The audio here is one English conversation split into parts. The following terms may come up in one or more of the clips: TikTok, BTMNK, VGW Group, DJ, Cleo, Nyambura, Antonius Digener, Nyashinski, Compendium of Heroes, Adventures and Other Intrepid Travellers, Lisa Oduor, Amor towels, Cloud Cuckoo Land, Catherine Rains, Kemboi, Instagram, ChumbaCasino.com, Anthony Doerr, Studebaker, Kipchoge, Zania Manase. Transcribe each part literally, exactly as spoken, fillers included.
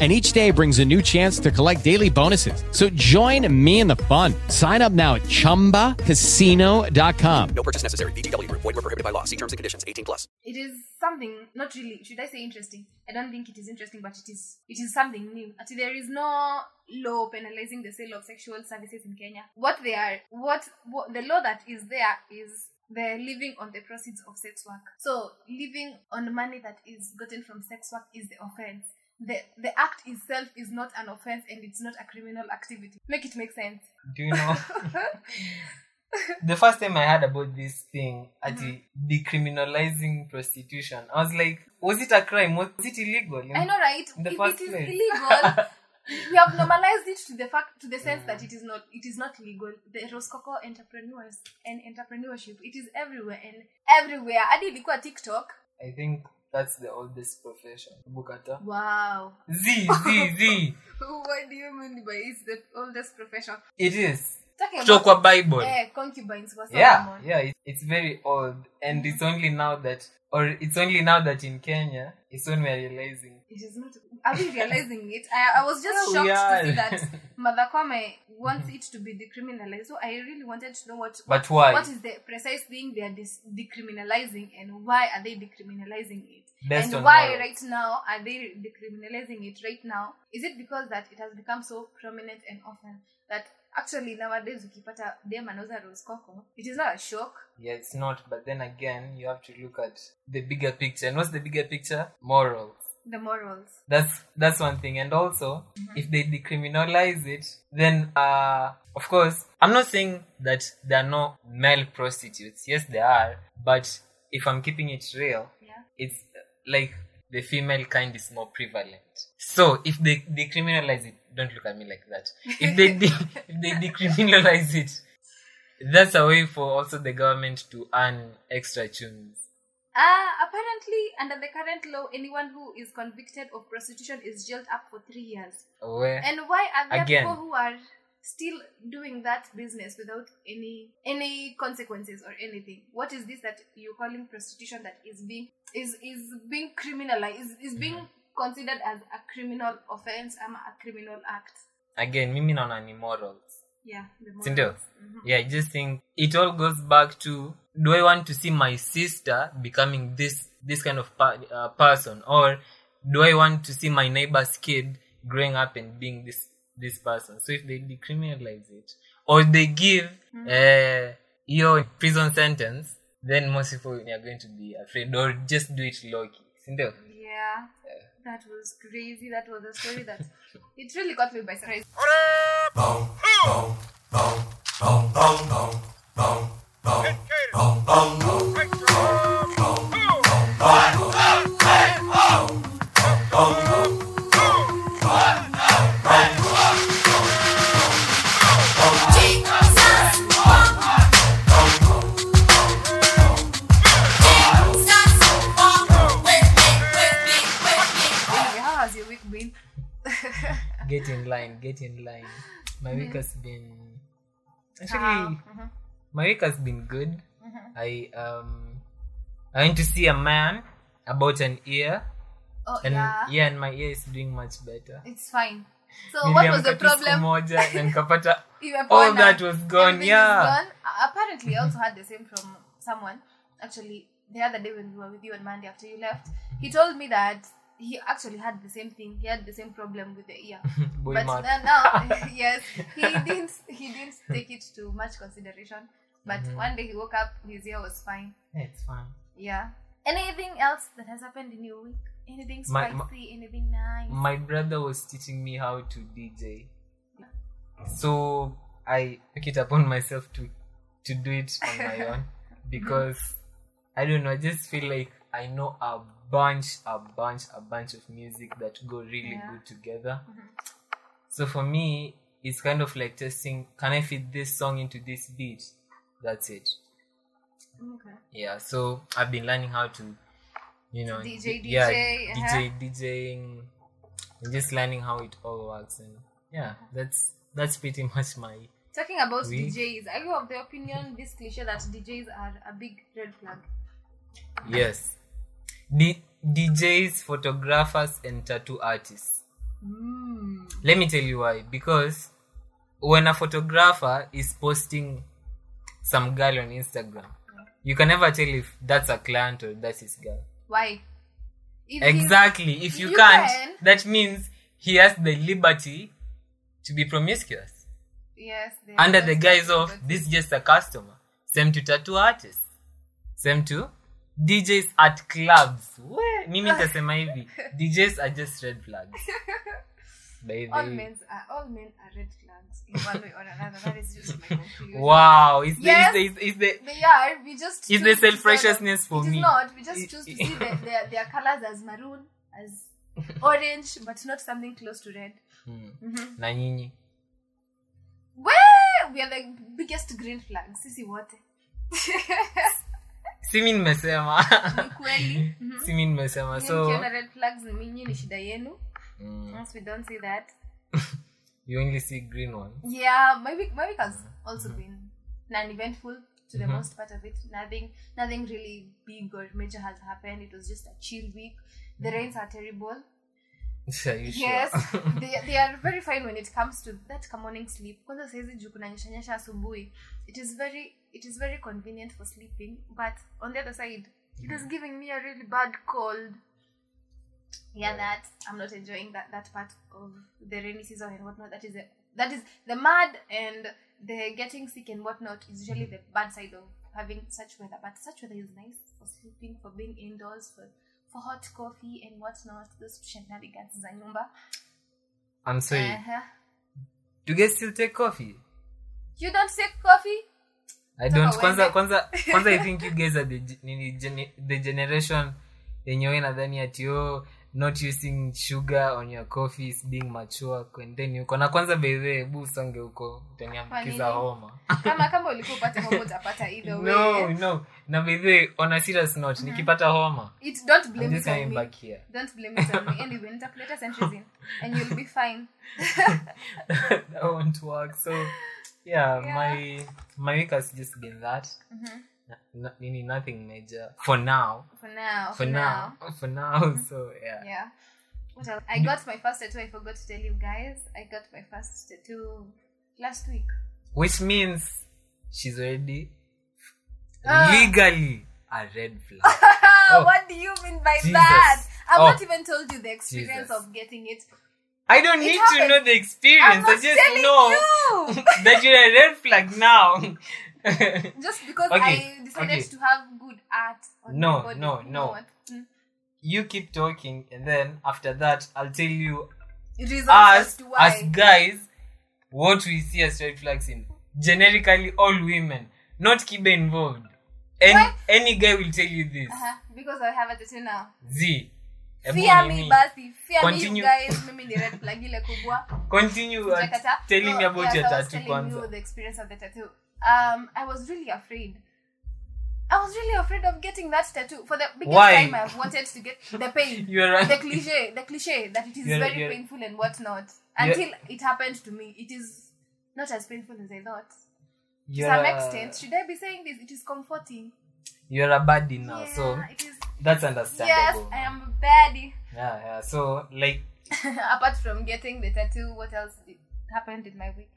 And each day brings a new chance to collect daily bonuses. So join me in the fun. Sign up now at Chumba Casino dot com. No purchase necessary. V G W Group. Void where prohibited by law. See terms and conditions. eighteen plus. It is something, not really, should I say interesting? I don't think it is interesting, but it is it is something new. Actually, there is no law penalizing the sale of sexual services in Kenya. What they are, what, what the law that is there is the living on the proceeds of sex work. So living on money that is gotten from sex work is the offense. The the act itself is not an offense and it's not a criminal activity. Make it make sense. Do you know? The first time I heard about this thing, at mm-hmm. decriminalizing prostitution, I was like, was it a crime? Was it illegal? I know, right? If it is place. illegal, we have normalized it to the fact, to the sense yeah. that it is not, it is not legal. The Roskoko entrepreneurs and entrepreneurship, it is everywhere and everywhere. I did a TikTok. I think that's the oldest profession. Bukata. Wow. Z, Z, Z. What do you mean by it's the oldest profession? It is. Chokwa Bible. Yeah, concubines was yeah, common. Yeah, it, it's very old. And it's only now that, or it's only now that in Kenya, it's when we're realizing. It is not, are we realizing it? I, I was just shocked to see that Mother Kwame wants it to be decriminalized. So I really wanted to know what, but why? What is the precise thing they are dis- decriminalizing and why are they decriminalizing it? Best and why right now are they decriminalizing it right now? Is it because that it has become so prominent and often that actually nowadays ukipata dem anauza rose coco, it is not a shock? Yeah, it's not. But then again, you have to look at the bigger picture. And what's the bigger picture? Morals. The morals. That's that's one thing. And also, mm-hmm. if they decriminalize it, then uh, of course, I'm not saying that there are no male prostitutes. Yes, there are. But if I'm keeping it real, yeah. it's like the female kind is more prevalent. So if they decriminalize it, don't look at me like that. If they de- if they decriminalize it, that's a way for also the government to earn extra tunes. Ah, uh, apparently under the current law, anyone who is convicted of prostitution is jailed up for three years. Where? And why are there Again. people who are still doing that business without any any consequences or anything? What is this that you're calling prostitution that is being is is being criminalized, is, is being mm-hmm. considered as a criminal offense and a criminal act? Again, mimi naona ni morals. Yeah, the morals. Sindio? Mm-hmm. Yeah, I just think it all goes back to, do I want to see my sister becoming this this kind of pa- uh, person, or do I want to see my neighbor's kid growing up and being this this person? So if they decriminalize it, or they give mm-hmm. uh, your prison sentence, then most people are going to be afraid, or just do it low-key. Yeah, yeah, that was crazy. That was a story that it really got me by surprise. Get in line, get in line. My week has been... Actually, mm-hmm. my week has been good. Mm-hmm. I um, I went to see a man about an ear. Oh, and yeah. Yeah, and my ear is doing much better. It's fine. So Maybe what was the problem? And kapata, all that was gone, yeah. Gone. Apparently, I also had the same from someone. Actually, the other day when we were with you on Monday after you left, he told me that he actually had the same thing. He had the same problem with the ear. Boy, but now, yes, he didn't. He didn't take it to much consideration. But mm-hmm. one day he woke up, his ear was fine. It's fine. Yeah. Anything else that has happened in your week? Anything spicy? My, my, anything nice? My brother was teaching me how to D J. Yeah. So I took it upon myself to, to do it on my own. Because, I don't know, I just feel like I know a bunch, a bunch, a bunch of music that go really yeah. good together. Mm-hmm. So for me, it's kind of like testing, can I fit this song into this beat? That's it. Okay. Yeah, so I've been learning how to, you know, D J, d- yeah, D J, uh-huh. D J, DJing, and just learning how it all works. And yeah, that's that's pretty much my. Talking about week. D Js, are you of the opinion this cliche that D Js are a big red flag? Yes, D- DJs, photographers, and tattoo artists. Mm. Let me tell you why. Because when a photographer is posting some girl on Instagram, you can never tell if that's a client or that's his girl. Why? If exactly. He, if you, you can't, can. That means he has the liberty to be promiscuous. Yes. Under the guise of, this is just a customer. Same to tattoo artists. Same to D Js at clubs. Where? Mimi tasema hivi. D Js are just red flags. Baby. All men are all men are red flags in one way or another. That is just my conclusion. Wow, it's yes, the, it's, it's the they are. We just it's the self righteousness for it me. It is not. We just choose to see the, their their colors as maroon, as orange, but not something close to red. Hmm. Mm-hmm. Nanyinyi. Well, we are the biggest green flag. Sisi wote. Simi nimesema. Ni kweli. Simi nimesema. So mkiona red flags nyinyi ni shida yenu. Mm. Once we don't see that, you only see green ones. Yeah, my week, my week has also mm-hmm. been non-eventful to the mm-hmm. most part of it. Nothing, nothing really big or major has happened. It was just a chill week. The mm-hmm. rains are terrible. Are you yes, sure? they they are very fine when it comes to that morning sleep. Kwanza saizi juu kunanyeshanyesha asubuhi. It is very, it is very convenient for sleeping. But on the other side, it is giving me a really bad cold. Yeah, that I'm not enjoying that, that part of the rainy season and whatnot. That is the, that is the mud and the getting sick and whatnot is usually the bad side of having such weather. But such weather is nice for sleeping, for being indoors, for, for hot coffee and whatnot. Those shenanigans is a number. I'm sorry. Uh-huh. Do you guys still take coffee? You don't take coffee? I Talk don't. Kwanza, Kwanza, Kwanza, I think you guys are the the generation. Yenyewe nadhani ati yo not using sugar on your coffee is being mature. Kwendeni huko na kwanza bewe bu songe huko utaniambukiza homa. Kama kama ulikuwa upate homa utapata either way. No, no. Na bewe on a serious note mm-hmm. nikipata homa. It don't blame it on me. Back here. Don't blame it on me. Anyway, nitakuleta centuries in and you'll be fine. That won't work. So yeah, yeah, my my week has just been that. Mhm. No, no, nothing major for now. For now. For, for now. now. For now. So yeah. Yeah. What else? I got my first tattoo. I forgot to tell you guys. I got my first tattoo last week. Which means she's already uh. legally a red flag. Oh, what do you mean by Jesus. That? I've oh. not even told you the experience Jesus. Of getting it. I don't it need happened. To know the experience. I just know you. That you're a red flag now. Just because okay, I decided okay. to have good art on no, body. No, no, no. You keep talking, and then after that, I'll tell you reasons as, to why. As guys, what we see as red flags in generically all women, not Kibe involved. Any, any guy will tell you this uh-huh. because I have a tattoo now. Z. Fear me, Basi. Fear Continue. Me, you guys. Mimi ni red flag ile kubwa. Continue telling no, me about yes, your tattoo. I was telling you the experience of the tattoo. Um, I was really afraid. I was really afraid of getting that tattoo. For the biggest Why? Time I've wanted to get the pain. Right. The cliche, the cliche that it is you're, very you're, painful and whatnot. Until it happened to me. It is not as painful as I thought. To some extent. Should I be saying this? It is comforting. You're a baddie now, yeah, so it is, that's understandable. Yes, I am a baddie. Yeah, yeah. So, like... Apart from getting the tattoo, what else happened in my week?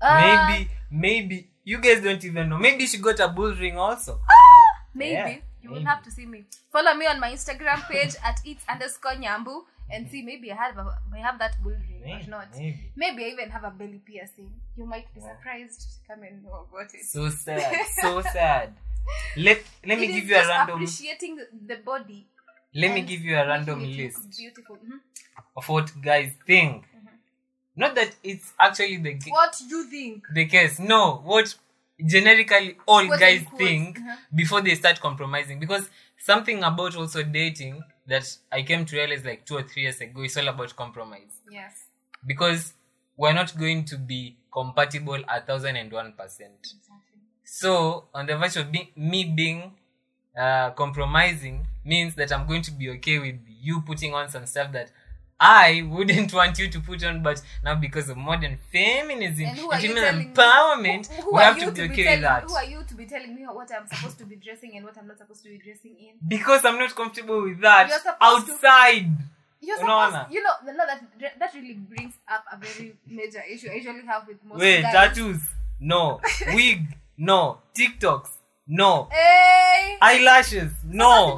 Uh, maybe, maybe, you guys don't even know. Maybe she got a bull ring also. Ah, maybe. Yeah, you maybe. Will have to see me. Follow me on my Instagram page at it's underscore nyambu. and see, maybe I have a, I have that bull ring maybe, or not. Maybe. maybe I even have a belly piercing. You might be yeah. surprised to come and know about it. So sad, so sad. Let Let it me give you a random. Appreciating the body. Let me give you a random list beautiful. Mm-hmm. of what guys think. Mm-hmm. Not that it's actually the ge- what you think. The case, no. What generically all what guys think mm-hmm. before they start compromising, because something about also dating that I came to realize like two or three years ago is all about compromise. Yes. Because we're not going to be compatible a thousand and one percent. So on the virtue of be- me being uh, compromising means that I'm going to be okay with you putting on some stuff that I wouldn't want you to put on, but now because of modern feminism and, and female empowerment, who, who we have to be to okay be telling, with that. Who are you to be telling me what I'm supposed to be dressing and what I'm not supposed to be dressing in? Because I'm not comfortable with that. You're outside. To, you're supposed, no, you know, no, that that really brings up a very major issue I usually have with most Wait, guys. tattoos? No. Wig? No. TikToks? No. Hey. Eyelashes? No.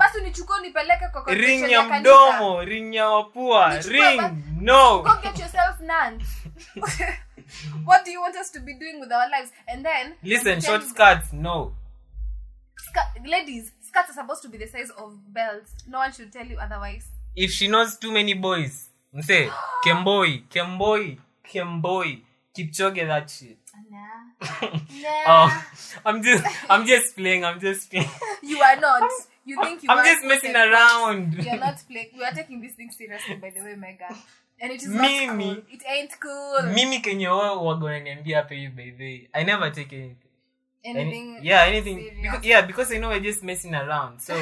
Ring ya mdomo, ring ya wapua, ring, no. Go get yourself nuns. What do you want us to be doing with our lives? And then... Listen, and short skirts, no. Sk- ladies, skirts are supposed to be the size of belts. No one should tell you otherwise. If she knows too many boys, mse, kemboi, kemboi, kemboi, Kipchoge that shit. Nah. Nah. um, I'm just, I'm just playing, I'm just playing. You are not. You think you I'm are just messing playing. around. You're not playing. We are taking this thing seriously, by the way, Megan. And it is Mimi, not cool. It ain't cool. Mimi, can you all go and M B A for you, baby? I never take anything. Anything? Any, yeah, anything. Because, yeah, because I know we're just messing around. So,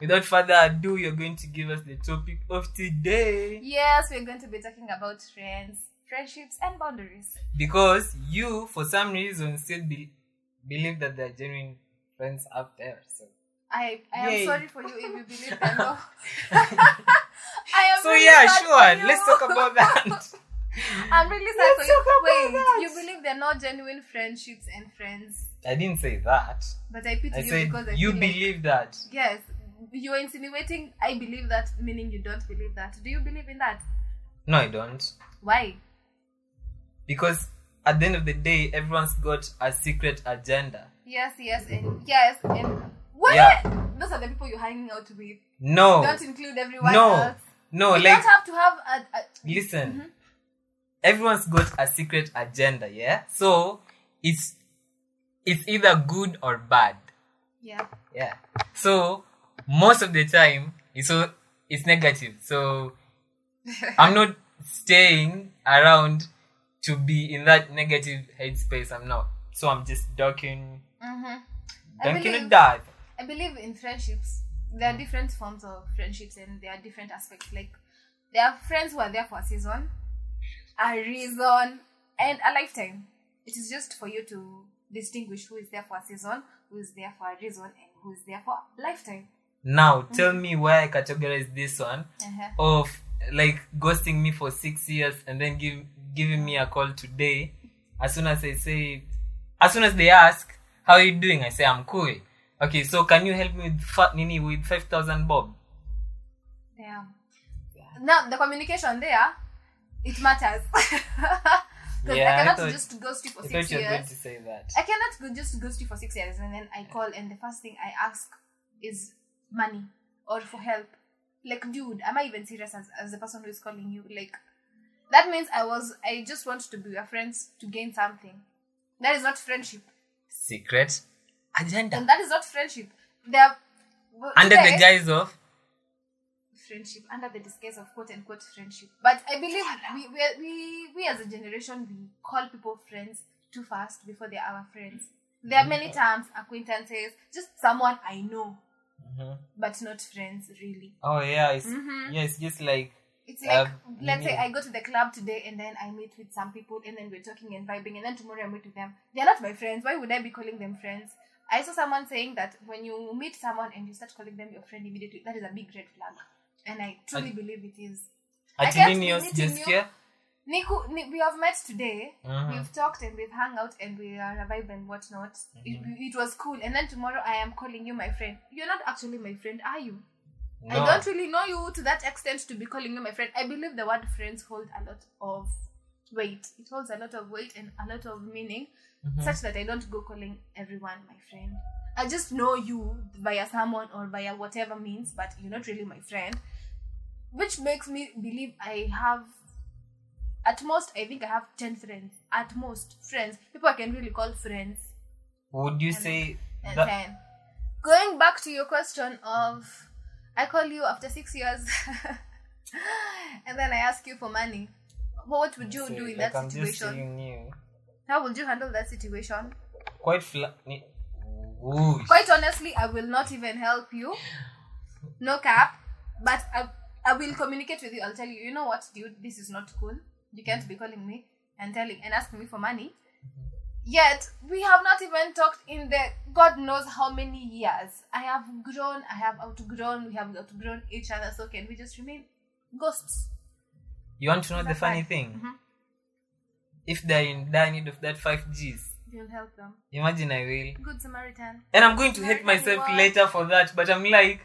without further ado, you're going to give us the topic of today. Yes, we're going to be talking about friends, friendships, and boundaries. Because you, for some reason, still be, believe that there are genuine friends out there. So. I, I am sorry for you if you believe that. No. I am so really yeah, sure. You. Let's talk about that. I'm really sorry Let's for you. Wait, that. You believe they're not genuine friendships and friends? I didn't say that. But I pity I you said because I you believe like, that. Yes, you're insinuating. I believe that, meaning you don't believe that. Do you believe in that? No, I don't. Why? Because at the end of the day, everyone's got a secret agenda. Yes, yes, and yes, and. What? Yeah. Those are the people you're hanging out with. No. Don't include everyone no. else. No. You like, don't have to have a... a listen. Mm-hmm. Everyone's got a secret agenda, yeah? So, it's it's either good or bad. Yeah. Yeah. So, most of the time, it's, so, it's negative. So, I'm not staying around to be in that negative headspace. I'm not. So, I'm just ducking. Mm-hmm. Dunking it dive. I believe in friendships. There are different forms of friendships and there are different aspects. Like, there are friends who are there for a season, a reason, and a lifetime. It is just for you to distinguish who is there for a season, who is there for a reason, and who is there for a lifetime. Now, mm-hmm. tell me why I categorize this one uh-huh. of, like, ghosting me for six years and then give, giving me a call today. As soon as I say... As soon as they ask, how are you doing? I say, I'm cool. Okay, so can you help me with fat nini with five thousand bob? Yeah. Now, the communication there, it matters. Because yeah, I cannot I thought, just ghost you for I six years. Going to say that. I cannot just ghost you for six years and then I call and the first thing I ask is money or for help. Like, dude, am I even serious as, as the person who is calling you? Like, that means I was, I just want to be a friend to gain something. That is not friendship. Secret. Agenda. And that is not friendship. They are well, under today, the guise of friendship, under the disguise of quote unquote friendship. But I believe we we we, we as a generation we call people friends too fast before they are our friends. There are many terms, acquaintances, just someone I know, mm-hmm. but not friends really. Oh yeah, it's, mm-hmm. yeah, it's just like it's like uh, let's say I go to the club today and then I meet with some people and then we're talking and vibing and then tomorrow I meet with them. They're not my friends. Why would I be calling them friends? I saw someone saying that when you meet someone and you start calling them your friend immediately, that is a big red flag. And I truly At, believe it is. I can't be meeting you. Niku, Niku, we have met today. Mm-hmm. We've talked and we've hung out and we are vibe and whatnot. Mm-hmm. It, it was cool. And then tomorrow I am calling you my friend. You're not actually my friend, are you? No. I don't really know you to that extent to be calling you my friend. I believe the word friends hold a lot of weight. It holds a lot of weight and a lot of meaning, mm-hmm. such that I don't go calling everyone my friend. I just know you via someone or via whatever means, but you're not really my friend. Which makes me believe I have, at most, I think I have ten friends. At most, friends. People I can really call friends. Would you and, say... And that... ten. Going back to your question of, I call you after six years, and then I ask you for money. What would you so, do in like that I'm situation? New. How would you handle that situation? Quite flat... Ooh. Quite honestly, I will not even help you. No cap. But I... I will communicate with you. I'll tell you, you know what, dude, this is not cool. You can't be calling me and telling and asking me for money. Mm-hmm. Yet, we have not even talked in the God knows how many years. I have grown, I have outgrown, we have outgrown each other. So can we just remain ghosts? You want to know the funny thing? Mm-hmm. If they're in dire need of that five G's, you'll help them. Imagine I will. Good Samaritan. And I'm going to hate myself later for that. But I'm like,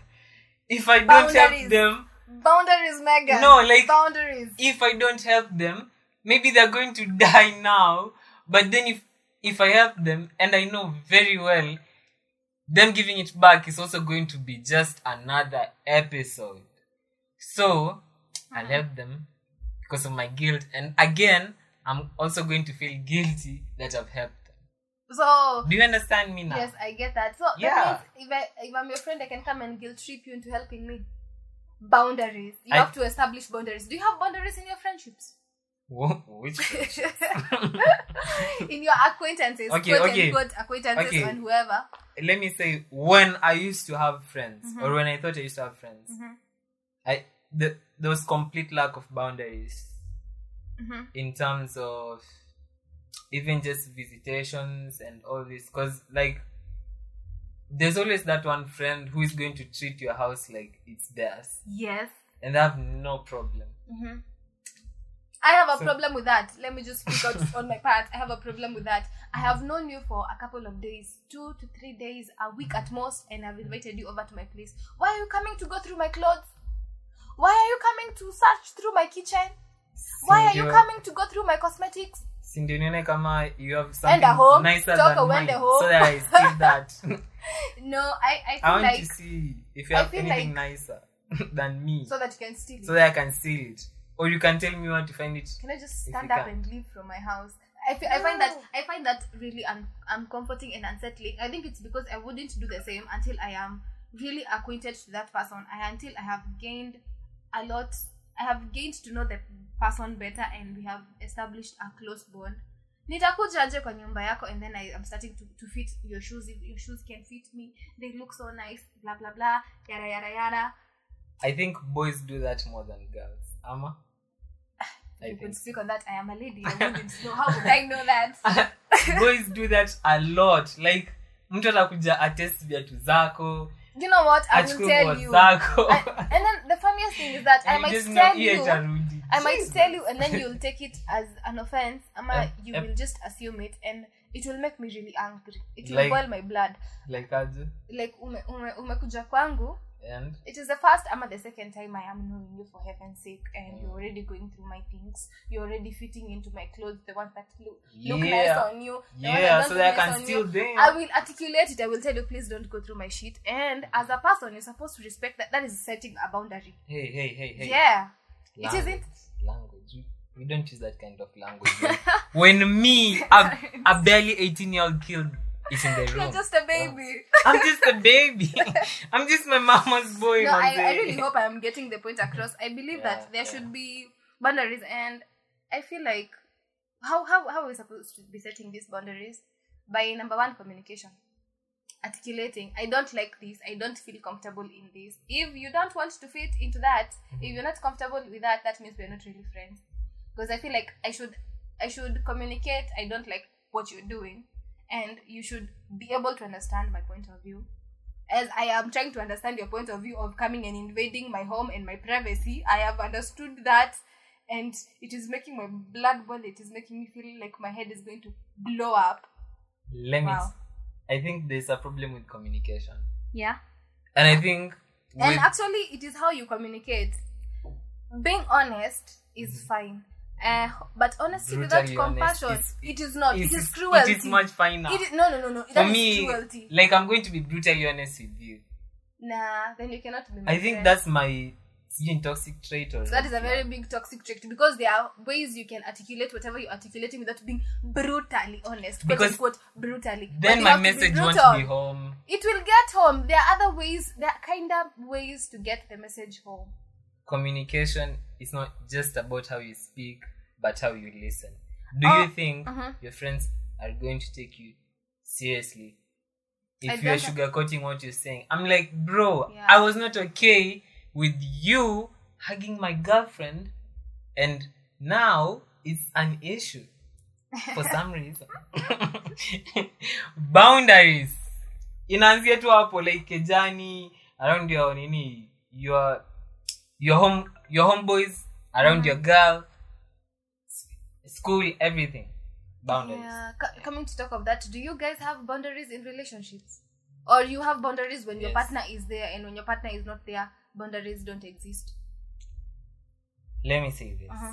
if I don't help them... Boundaries, Megan. No, like, boundaries. If I don't help them, maybe they're going to die now. But then if if I help them, and I know very well, them giving it back is also going to be just another episode. So, mm-hmm. I'll help them because of my guilt. And again, I'm also going to feel guilty that I've helped them. So, do you understand me now? Yes, I get that. So, yeah. That means if, I, if I'm your friend, I can come and guilt trip you into helping me. Boundaries. You I... have to establish boundaries. Do you have boundaries in your friendships? Whoa, which friendships? In your acquaintances, okay, quote okay. unquote acquaintances okay. and whoever. Let me say, when I used to have friends, mm-hmm. or when I thought I used to have friends, mm-hmm. I the, there was complete lack of boundaries, mm-hmm. in terms of even just visitations and all this. Because like, there's always that one friend who is going to treat your house like it's theirs. Yes. And I have no problem. Mm-hmm. I have a so, problem with that. Let me just speak out on my part. I have a problem with that. I have known you for a couple of days, two to three days, a week at most, and I've invited you over to my place. Why are you coming to go through my clothes? Why are you coming to search through my kitchen? Why are you coming to go through my cosmetics? You have something nicer than mine, so that I see that. No, I, I feel I want like, to see if you have anything like, nicer than me. So that you can steal it. So that I can steal it. Or you can tell me where to find it. Can I just stand up and leave from my house? I, feel, no. I find that I find that really un- uncomforting and unsettling. I think it's because I wouldn't do the same until I am really acquainted to that person. I, until I have gained a lot. I have gained to know the person better and we have established a close bond. Nitakuja aje kwa nyumba yako and then I am starting to, to fit your shoes. If your shoes can fit me, they look so nice, blah blah blah, yada yada yada. I think boys do that more than girls. Ama? You could speak on that. I am a lady. I wouldn't know. How would I know that? Boys do that a lot. Like, mtu atakuja atest viatu zako. You know what? I will tell you. I, and then the funniest thing is that I might tell you. I might tell you, and then you'll take it as an offense. Ama, you will just assume it, and it will make me really angry. It will like, boil my blood. Like Aje? Like ume ume umekuja kwangu. And it is the first, ama the second time I am knowing you, for heaven's sake, and you're already going through my things. You're already fitting into my clothes, the ones that look, look yeah. nice on you. The yeah, so that I can still do. I will articulate it. I will tell you, please don't go through my shit. And as a person, you're supposed to respect that. That is setting a boundary. Hey, hey, hey, hey. Yeah. Language. It isn't. Language. We don't use that kind of language. When me, a, a barely eighteen-year-old killed... It's in the room. You're just a baby. Wow. I'm just a baby. I'm just my mama's boy. No, I, I really hope I'm getting the point across. I believe yeah, that there yeah. should be boundaries, and I feel like how how how are we supposed to be setting these boundaries? By number one, communication, articulating. I don't like this. I don't feel comfortable in this. If you don't want to fit into that, mm-hmm. if you're not comfortable with that, that means we're not really friends. Because I feel like I should I should communicate. I don't like what you're doing. And you should be able to understand my point of view. As I am trying to understand your point of view of coming and invading my home and my privacy, I have understood that. And it is making my blood boil. It is making me feel like my head is going to blow up. Let me. Wow. I think there's a problem with communication. Yeah. And I think And with... actually, it is how you communicate. Being honest is fine. Uh, but honestly, without compassion, honest, it, it is not. It is, it is cruelty. It is much finer. It is, no, no, no, no. It For me, cruelty. Like, I'm going to be brutally honest with you. Nah, then you cannot be. I think friend. That's my toxic trait. Or so that is a very big toxic trait, because there are ways you can articulate whatever you're articulating without being brutally honest. Because quote, brutally. Then my message won't be home. It will get home. There are other ways. There are kind of ways to get the message home. Communication is not just about how you speak, but how you listen. Do oh, you think uh-huh. your friends are going to take you seriously if you're sugarcoating what you're saying? I'm like, bro, yeah. I was not okay with you hugging my girlfriend, and now it's an issue for some reason. Boundaries. Inaanzia tu hapo, like kejani around your nini, your your home, your homeboys, around mm. your girl, school, everything. Boundaries. Yeah. C- coming to talk of that, do you guys have boundaries in relationships? Or you have boundaries when yes. your partner is there, and when your partner is not there, boundaries don't exist? Let me say this. Uh-huh.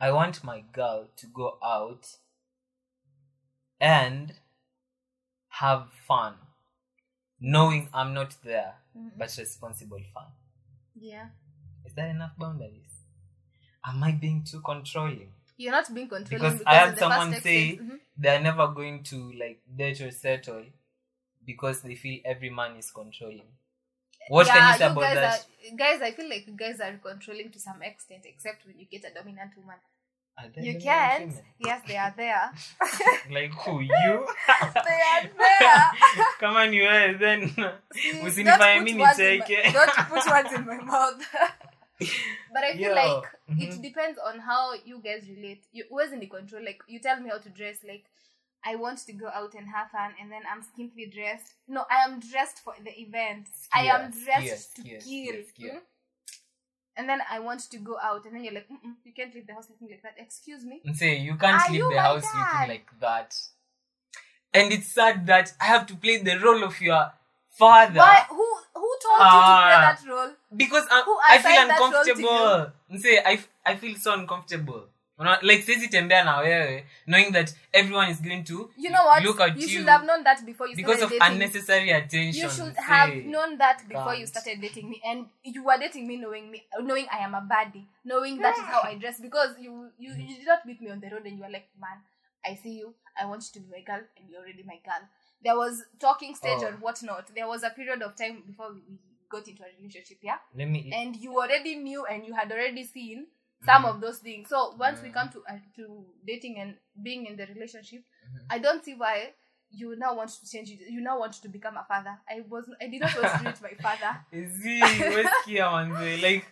I want my girl to go out and have fun, knowing I'm not there, mm-hmm. but responsible fun. Yeah. Is there enough boundaries? Am I being too controlling? You're not being controlling. Because, because I had someone say mm-hmm. they're never going to like date or settle because they feel every man is controlling. What yeah, can you say you about guys that? Are, guys, I feel like you guys are controlling to some extent, except when you get a dominant woman. You can't. Yes, they are there. Like who? You? They are there. Come on, you are then. See, don't, put words my, don't put words in my mouth. But I feel Yo. like mm-hmm. it depends on how you guys relate. You always in the control. Like, you tell me how to dress. Like, I want to go out and have fun, and then I'm skimpily dressed. No, I am dressed for the event. Yes, I am dressed yes, to yes, kill. Yes, yes. Mm? And then I want to go out, and then you're like, mm-mm, you can't leave the house looking like that. Excuse me? Say, you can't Are leave you the house dad? looking like that. And it's sad that I have to play the role of your father. Why? Who who told uh, you to play that role? Because I, I feel uncomfortable. Say, I, I feel so uncomfortable. Like, says it now, knowing that everyone is going to you know what? look at you. You should have known that before you because started dating. Because of unnecessary attention. You should say, have known that before can't. you started dating me. And you were dating me knowing me, knowing I am a baddie, knowing that is how I dress. Because you, you, you did not meet me on the road and you were like, man, I see you. I want you to be my girl, and you're already my girl. There was talking stage oh. or whatnot. There was a period of time before we got into a relationship, yeah? Let me... And you already knew and you had already seen some mm. of those things. So once mm. we come to uh, to dating and being in the relationship, mm-hmm. I don't see why you now want to change. You now want to become a father. I was I did not want to reach my father. See, like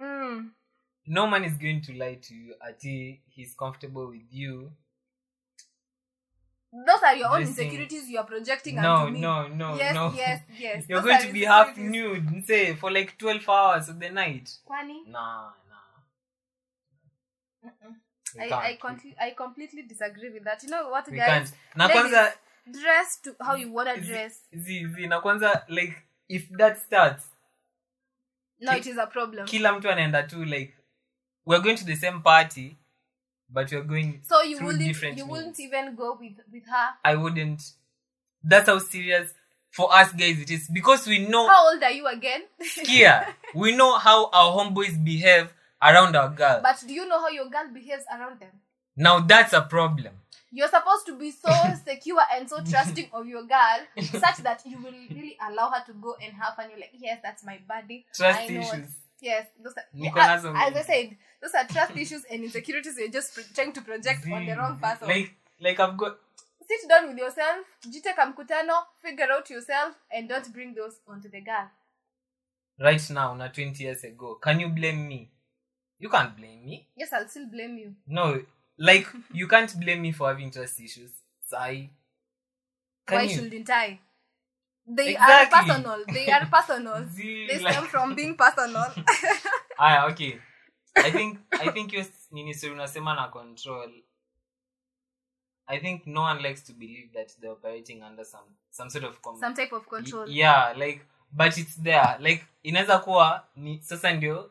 mm. no man is going to lie to you until he's comfortable with you. Those are your own insecurities you are projecting onto me. No, no, no, yes, no. Yes, yes, yes. You're those going to be half nude, say, for like twelve hours of the night. Kwani? Nah. I I, conti- I completely disagree with that. You know what, we guys? Na kwanza, dress to how you wanna dress. Zee, zee. Na kwanza, like, if that starts, no, ki- it is a problem. Kila mtu anaenda tu, like, we're going to the same party, but we're going so you through different. So you wouldn't even go with, with her? I wouldn't. That's how serious for us guys it is. Because we know... How old are you again? Skia. We know how our homeboys behave around our girl. But do you know how your girl behaves around them? Now that's a problem. You're supposed to be so secure and so trusting of your girl such that you will really allow her to go and have fun. You're like, yes, that's my buddy. Trust I know issues. What, yes. Those are, yeah, as I said, those are trust issues and insecurities you're just pro- trying to project Z- on the wrong person. Like, like I've got... Sit down with yourself, jite kamkutano, figure out yourself, and don't bring those onto the girl. Right now, not twenty years ago, can you blame me? You can't blame me. Yes, I'll still blame you. No, like, you can't blame me for having trust issues. Sorry. Can Why you? shouldn't I? They exactly. are personal. They are personal. See, they like... stem from being personal. Ah, okay. I think I think you're Nini Suruna Semana control. I think no one likes to believe that they're operating under some some sort of com- some type of control. Yeah, like, but it's there. Like, inaweza kuwa ni sasa ndio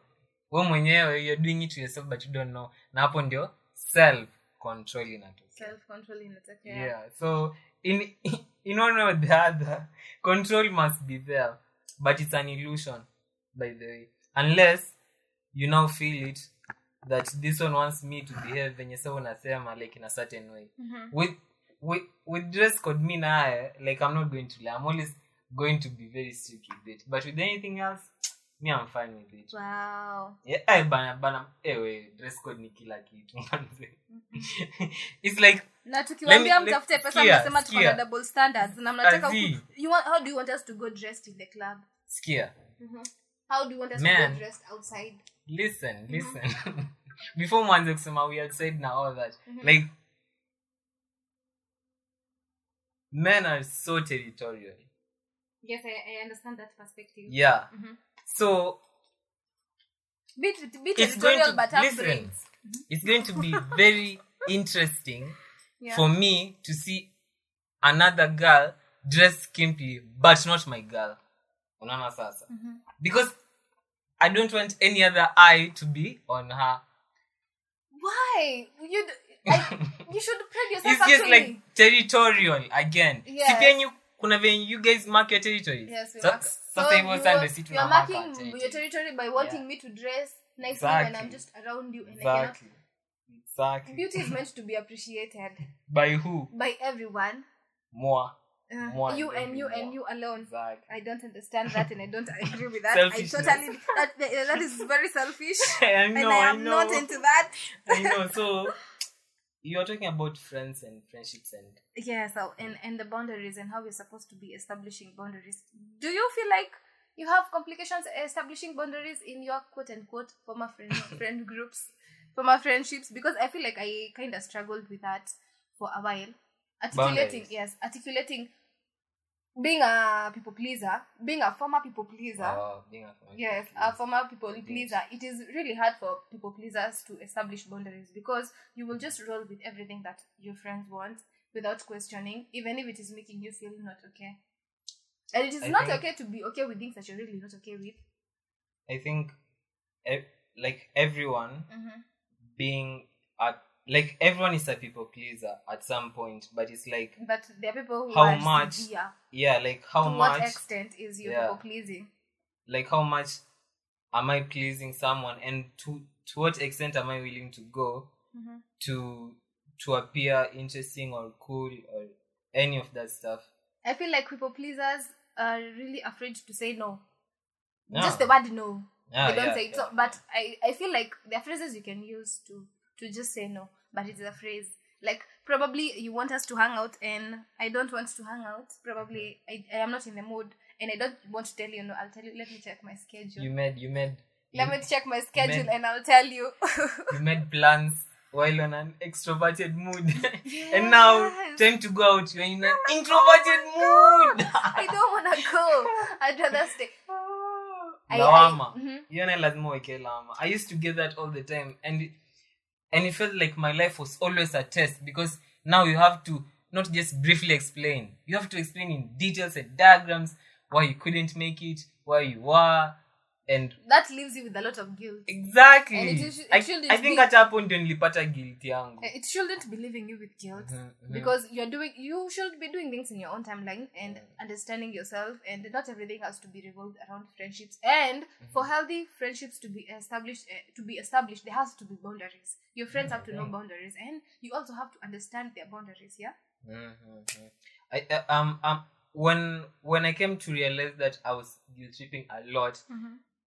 wewe mwenyewe you're doing it to yourself but you don't know. Na hapo ndio self control inatokea. Self control inatokea. Yeah. So in in one way or the other, control must be there, but it's an illusion, by the way. Unless you now feel it that this one wants me to behave venye sasa unasema like in a certain way. Mm-hmm. With with with dress code me na like I'm not going to lie. I'm always going to be very strict with it. But with anything else, me I'm fine with it. Wow. Yeah, I bana bana ewe dress code ni kila kitu. It's like na tukiwaambia mtafute pesa mnasema tuko na double standards na mnataka you want, how do you want us to go dressed in the club? Skia. Mm-hmm. How do you want us Man. to go dressed outside? Listen, listen. Mm-hmm. Before mwanze kusema we outside now all that. Mm-hmm. Like men are so territorial. Yes, I, I understand that perspective. Yeah. Mm-hmm. So bit bit territorial but have brains. It's going to be very interesting yeah. for me to see another girl dressed skimpy but not my girl. Unaona sasa. Mm-hmm. Because I don't want any other eye to be on her. Why? You I, you should pride yourself it's actually. It's just like territorial again. Yes. Sipenyu kuna venye you guys mark your territory. Yes, we so, mark. So you are, you are marking territory. your territory by wanting yeah. me to dress nicely exactly. when I'm just around you. And exactly. I exactly. Beauty is meant to be appreciated. By who? By everyone. Moi. Uh, one, you and you more. and you alone. Exactly. I don't understand that, and I don't agree with that. I totally that that is very selfish, I know, and I am I not into that. I know. So you are talking about friends and friendships, and yes, yeah, so, and and the boundaries and how we're supposed to be establishing boundaries. Do you feel like you have complications establishing boundaries in your quote unquote former friend friend groups, former friendships? Because I feel like I kind of struggled with that for a while. Articulating, boundaries. yes, articulating, being a people pleaser, being a former people pleaser, oh, being a former yes, people a former people pleaser. pleaser, it is really hard for people pleasers to establish boundaries because you will just roll with everything that your friends want without questioning, even if it is making you feel not okay. And it is I not think, okay to be okay with things that you're really not okay with. I think, like, everyone mm-hmm. being a Like, everyone is a people pleaser at some point, but it's like... But there are people who how are much, severe. Yeah, like, how to much... To what extent is your yeah, people pleasing? Like, how much am I pleasing someone, and to to what extent am I willing to go mm-hmm. to to appear interesting or cool or any of that stuff? I feel like people pleasers are really afraid to say no. no. Just the word no. Ah, they don't yeah, say it. Yeah. So, but I, I feel like there are phrases you can use to... To just say no, but it's a phrase. Like, probably you want us to hang out, and I don't want to hang out. Probably I, I am not in the mood, and I don't want to tell you no. I'll tell you. Let me check my schedule. You made you made. Let you, me check my schedule, made, and I'll tell you. You made plans while on an extroverted mood, yes. And now time to go out. You're in an oh introverted God. mood. I don't wanna go. I'd rather stay. Lawama. You're not allowed more. I used to get that all the time, and. It, And it felt like my life was always a test because now you have to not just briefly explain. You have to explain in details and diagrams why you couldn't make it, why you were, and... That leaves you with a lot of guilt. Exactly. And it, it I, shouldn't I think be, at that point, nilipata guilt yangu. It shouldn't be leaving you with guilt mm-hmm. because you're doing, you should be doing things in your own timeline and mm-hmm. understanding yourself, and not everything has to be revolved around friendships. And mm-hmm. for healthy friendships to be established, uh, to be established, there has to be boundaries. Your friends mm-hmm. have to know boundaries, and you also have to understand their boundaries. Yeah. Mm-hmm. I uh, um um when when I came to realize that I was guilt tripping a lot. Mm-hmm.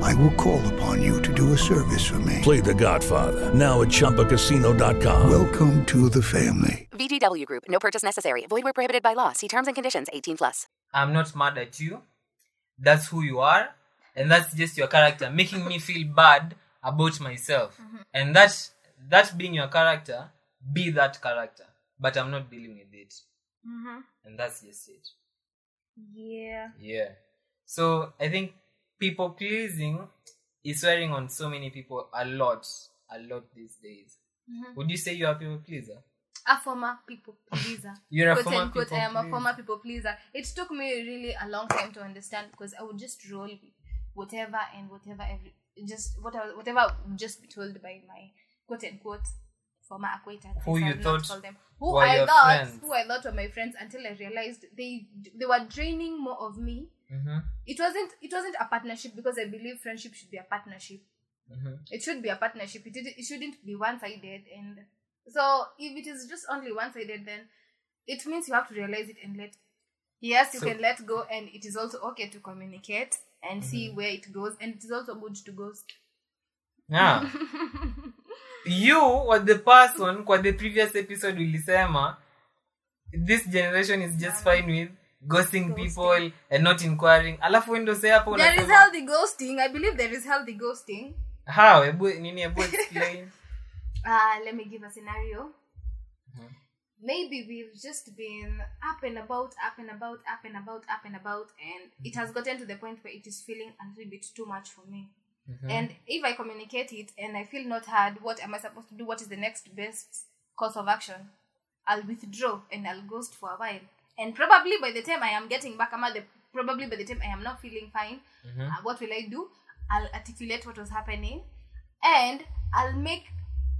I will call upon you to do a service for me. Play The Godfather, now at Chumba Casino dot com. Welcome to the family. V G W Group, no purchase necessary. Void where prohibited by law. See terms and conditions, eighteen plus. I'm not mad at you. that's who you are, and that's just your character, making me feel bad about myself. Mm-hmm. And that, that being your character, be that character. But I'm not dealing with it. Mm-hmm. And that's just it. Yeah. Yeah. So I think people pleasing is wearing on so many people a lot, a lot these days. Mm-hmm. Would you say you are a people pleaser? A former people pleaser. You're a former people pleaser. I am a former people pleaser. It took me really a long time to understand, because I would just roll whatever and whatever, every, just whatever, whatever just be told by my quote unquote former acquaintances. Who you thought them. Who I thought, friends. who I thought were my friends, until I realized they they were draining more of me. Mm-hmm. It wasn't it wasn't a partnership, because I believe friendship should be a partnership. Mm-hmm. It should be a partnership. It it shouldn't be one sided and. So, if it is just only one-sided, then it means you have to realize it and let... Yes, you so, can let go, and it is also okay to communicate and mm-hmm. see where it goes. And it is also good to ghost. Yeah. You were the person, kwa the previous episode ulisema, this generation is just yeah. fine with ghosting, ghosting people and not inquiring. Alafu window say hapo. There is healthy ghosting. I believe there is healthy ghosting. How? Nini ebu explain? Uh, let me give a scenario. Mm-hmm. Maybe we've just been up and about, up and about, up and about, up and about, and mm-hmm. it has gotten to the point where it is feeling a little bit too much for me. Mm-hmm. And if I communicate it and I feel not heard, what am I supposed to do? What is the next best course of action? I'll withdraw and I'll ghost for a while. And probably by the time I am getting back, I'm at the, probably by the time I am not feeling fine, mm-hmm. uh, what will I do? I'll articulate what was happening, and I'll make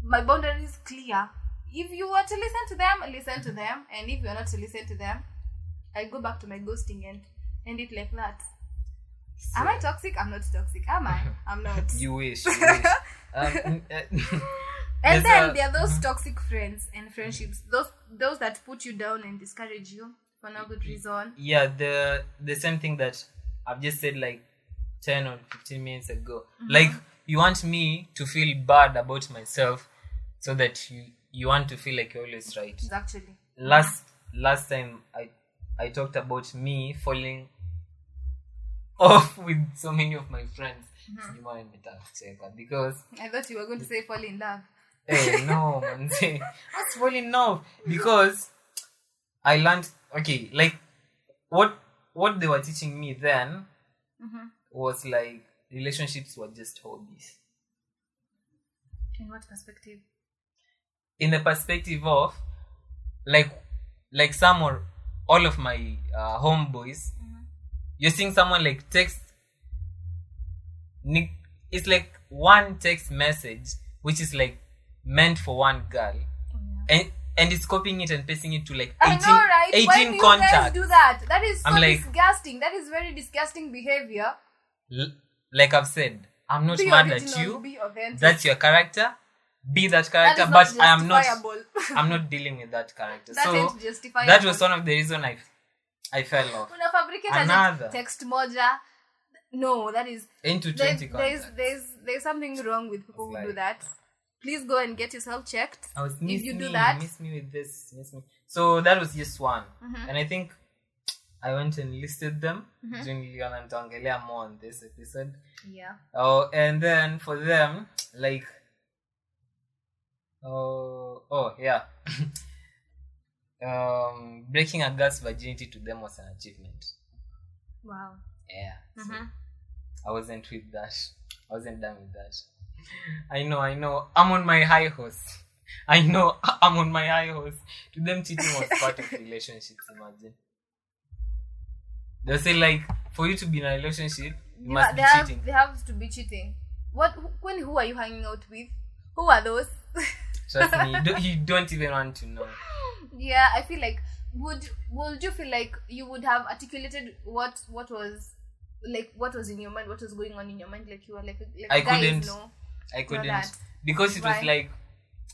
my boundary is clear. If you were to listen to them, listen to them. And if you're not to listen to them, I go back to my ghosting and end it like that. So, am I toxic? I'm not toxic. Am I? I'm not. You wish. You wish. Um, and then a... there are those toxic friends and friendships. Those those that put you down and discourage you for no good reason. Yeah, the the same thing that I've just said like ten or fifteen minutes ago. Mm-hmm. Like, you want me to feel bad about myself, so that you, you want to feel like you're always right. Actually, last last time I I talked about me falling off with so many of my friends. Mm-hmm. You wanted me to check that because I thought you were going to say fall in love. Hey, no, man, say what's falling off? Because I learned okay, like what what they were teaching me then mm-hmm. was like. Relationships were just hobbies. In what perspective? In the perspective of, like, like some or all of my uh, homeboys, mm-hmm. you're seeing someone like text. It's like one text message which is like meant for one girl, oh, yeah. and and it's copying it and pasting it to like eighteen, I know, right? eighteen Why do you contacts. Guys do that? That is so I'm disgusting. Like, that is very disgusting behavior. L- Like I've said, I'm not be mad original, at you. That's your character. Be that character. That but I am not. I'm not dealing with that character. That so ain't justifiable. That was one of the reasons I, I fell off. Another text moja. No, that is. Into twenty there, there's there's there's something wrong with people like, who do that. Please go and get yourself checked. I was miss if you me, do that, miss me with this. Miss me. So that was just one, mm-hmm. and I think. I went and listed them. Mm-hmm. More on this episode. Yeah. Oh, and then for them, like, oh, oh, yeah. um, breaking a girl's virginity to them was an achievement. Wow. Yeah. Mm-hmm. So I wasn't with that. I wasn't done with that. I know, I know. I'm on my high horse. I know, I'm on my high horse. To them, cheating was part of relationships. Imagine. They'll say, like, for you to be in a relationship, you they must ha- be they cheating. Have, they have to be cheating. What? Who, when? Who are you hanging out with? Who are those? Trust me, you don't, you don't even want to know. Yeah, I feel like, would would you feel like you would have articulated what what was, like, what was in your mind, what was going on in your mind? Like, you were like, like I guys, couldn't. No, I couldn't. That. Because it Why? Was like,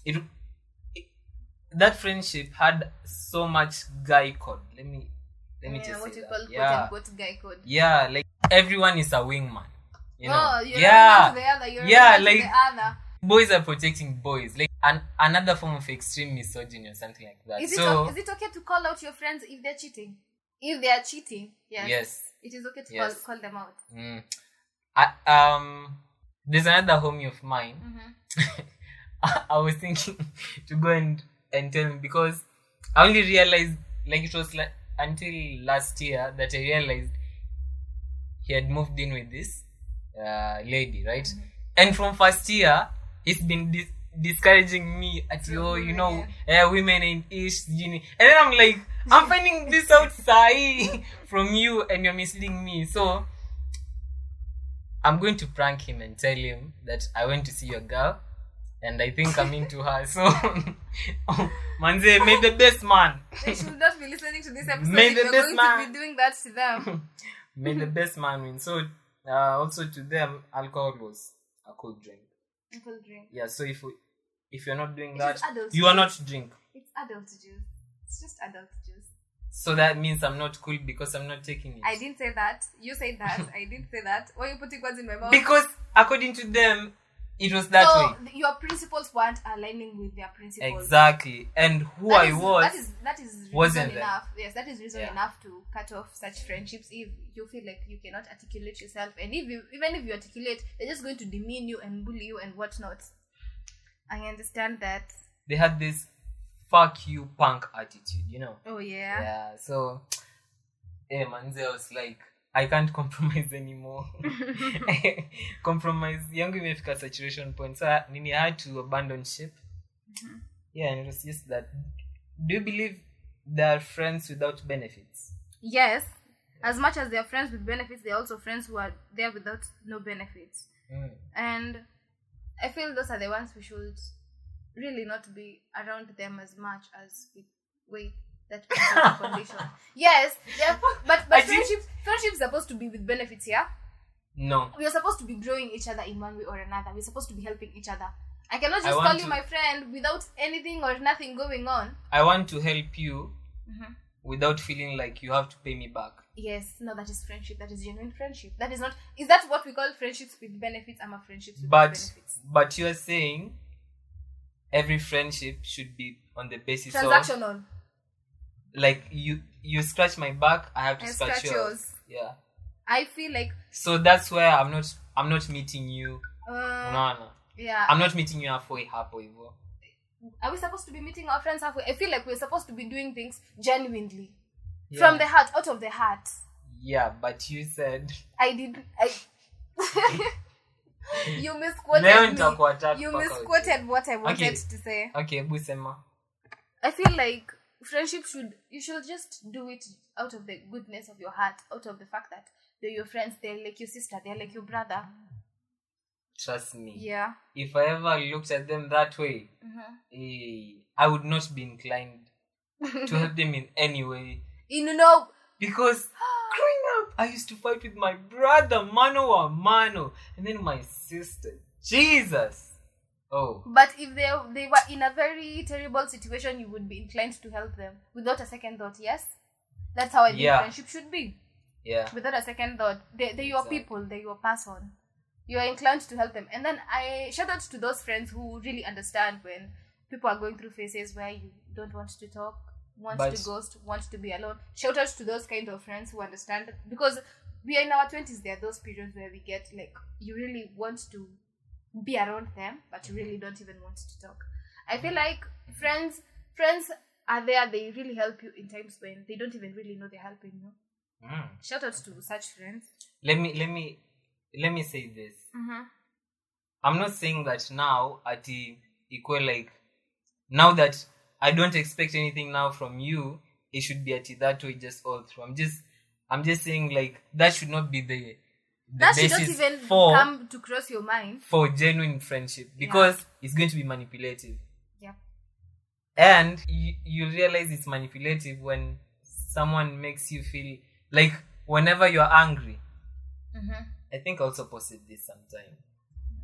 it, it. That friendship had so much guy code. Let me... Let me yeah, just what say you that. Call yeah. quote unquote guy code. Yeah, like everyone is a wingman. You know? Oh, you're yeah. not the other. You're yeah, not like the other. Boys are protecting boys. Like an, another form of extreme misogyny or something like that. Is, so, it, is it okay to call out your friends if they're cheating? If they are cheating, yes, yes. it is okay to yes. call, call them out. Mm. I, um, there's another homie of mine. Mm-hmm. I, I was thinking to go and, and tell him, because I only realized, like it was la- until last year that I realized he had moved in with this uh, lady, right? Mm-hmm. And from first year, he's been dis- discouraging me at mm-hmm. oh, you know, yeah. uh, women ain't ish, genie. And then I'm like, I'm finding this out from you and you're misleading me. So I'm going to prank him and tell him that I went to see your girl and I think I'm into her. So, oh, Manze, may the best man. They should not be listening to this episode. May the best going man. To be doing that to them. May the best man win. So, uh, also to them, alcohol was a cold drink. A cold drink. Yeah, so if we, if you're not doing it that, you are not drink. It's adult juice. It's just adult juice. So that means I'm not cool because I'm not taking it. I didn't say that. You said that. I didn't say that. Why are you putting words in my mouth? Because according to them, it was that so way. So your principles weren't aligning with their principles. Exactly. And who that I is, was that is that is reason wasn't enough. There. Yes, that is reason yeah. enough to cut off such friendships if you feel like you cannot articulate yourself. And if you, even if you articulate, they're just going to demean you and bully you and whatnot. I understand that. They had this fuck you punk attitude, you know. Oh yeah. Yeah. So, yeah, Manze was like, I can't compromise anymore. Compromise yangu imefika saturation point. So nini, I had to abandon ship. Mm-hmm. Yeah, and it was just that. Do you believe they are friends without benefits? Yes. As much as they are friends with benefits, they are also friends who are there without no benefits. Mm. And I feel those are the ones we should really not be around them as much as we wait that condition. Yes, but but friendships friendships are supposed to be with benefits, yeah? No. We are supposed to be growing each other in one way or another. We're supposed to be helping each other. I cannot just I call to, you my friend without anything or nothing going on. I want to help you mm-hmm. without feeling like you have to pay me back. Yes, no, that is friendship. That is genuine friendship. That is not is that what we call friendships with benefits? I'm a friendships with but, benefits. But you are saying every friendship should be on the basis of transactional. Like you, you scratch my back, I have to I scratch, scratch yours. yours. Yeah. I feel like so that's where I'm not. I'm not meeting you. Uh, no, no. Yeah. I'm not meeting you halfway, halfway. Are we supposed to be meeting our friends halfway? I feel like we're supposed to be doing things genuinely, yeah. from the heart, out of the heart. Yeah, but you said I did. I. You misquoted me. You misquoted what I wanted okay. to say. Okay, Busema. I feel like friendship should, you should just do it out of the goodness of your heart, out of the fact that they're your friends, they're like your sister, they're like your brother. Trust me. Yeah. If I ever looked at them that way, mm-hmm. eh, I would not be inclined to help them in any way. You know, because growing up, I used to fight with my brother, mano a mano, and then my sister. Jesus! Oh. But if they they were in a very terrible situation, you would be inclined to help them without a second thought, yes? That's how I think yeah. friendship should be. Yeah. Without a second thought. They, they're your exactly. people, they're your person. You are inclined to help them. And then I shout out to those friends who really understand when people are going through phases where you don't want to talk. Wants but, to ghost, wants to be alone. Shout out to those kind of friends who understand that, because we are in our twenties. There are those periods where we get like you really want to be around them, but you really don't even want to talk. I feel like friends, friends are there. They really help you in times when they don't even really know they're helping you. Mm. Shout out to such friends. Let me let me let me say this. Mm-hmm. I'm not saying that now at the equal like now that. I don't expect anything now from you. It should be at that way just all through. I'm just, I'm just saying like that should not be the, the that basis should not even for, come to cross your mind for genuine friendship because yeah. it's going to be manipulative. Yeah. And you, you realize it's manipulative when someone makes you feel like whenever you're angry. Mm-hmm. I think I also posted this sometime.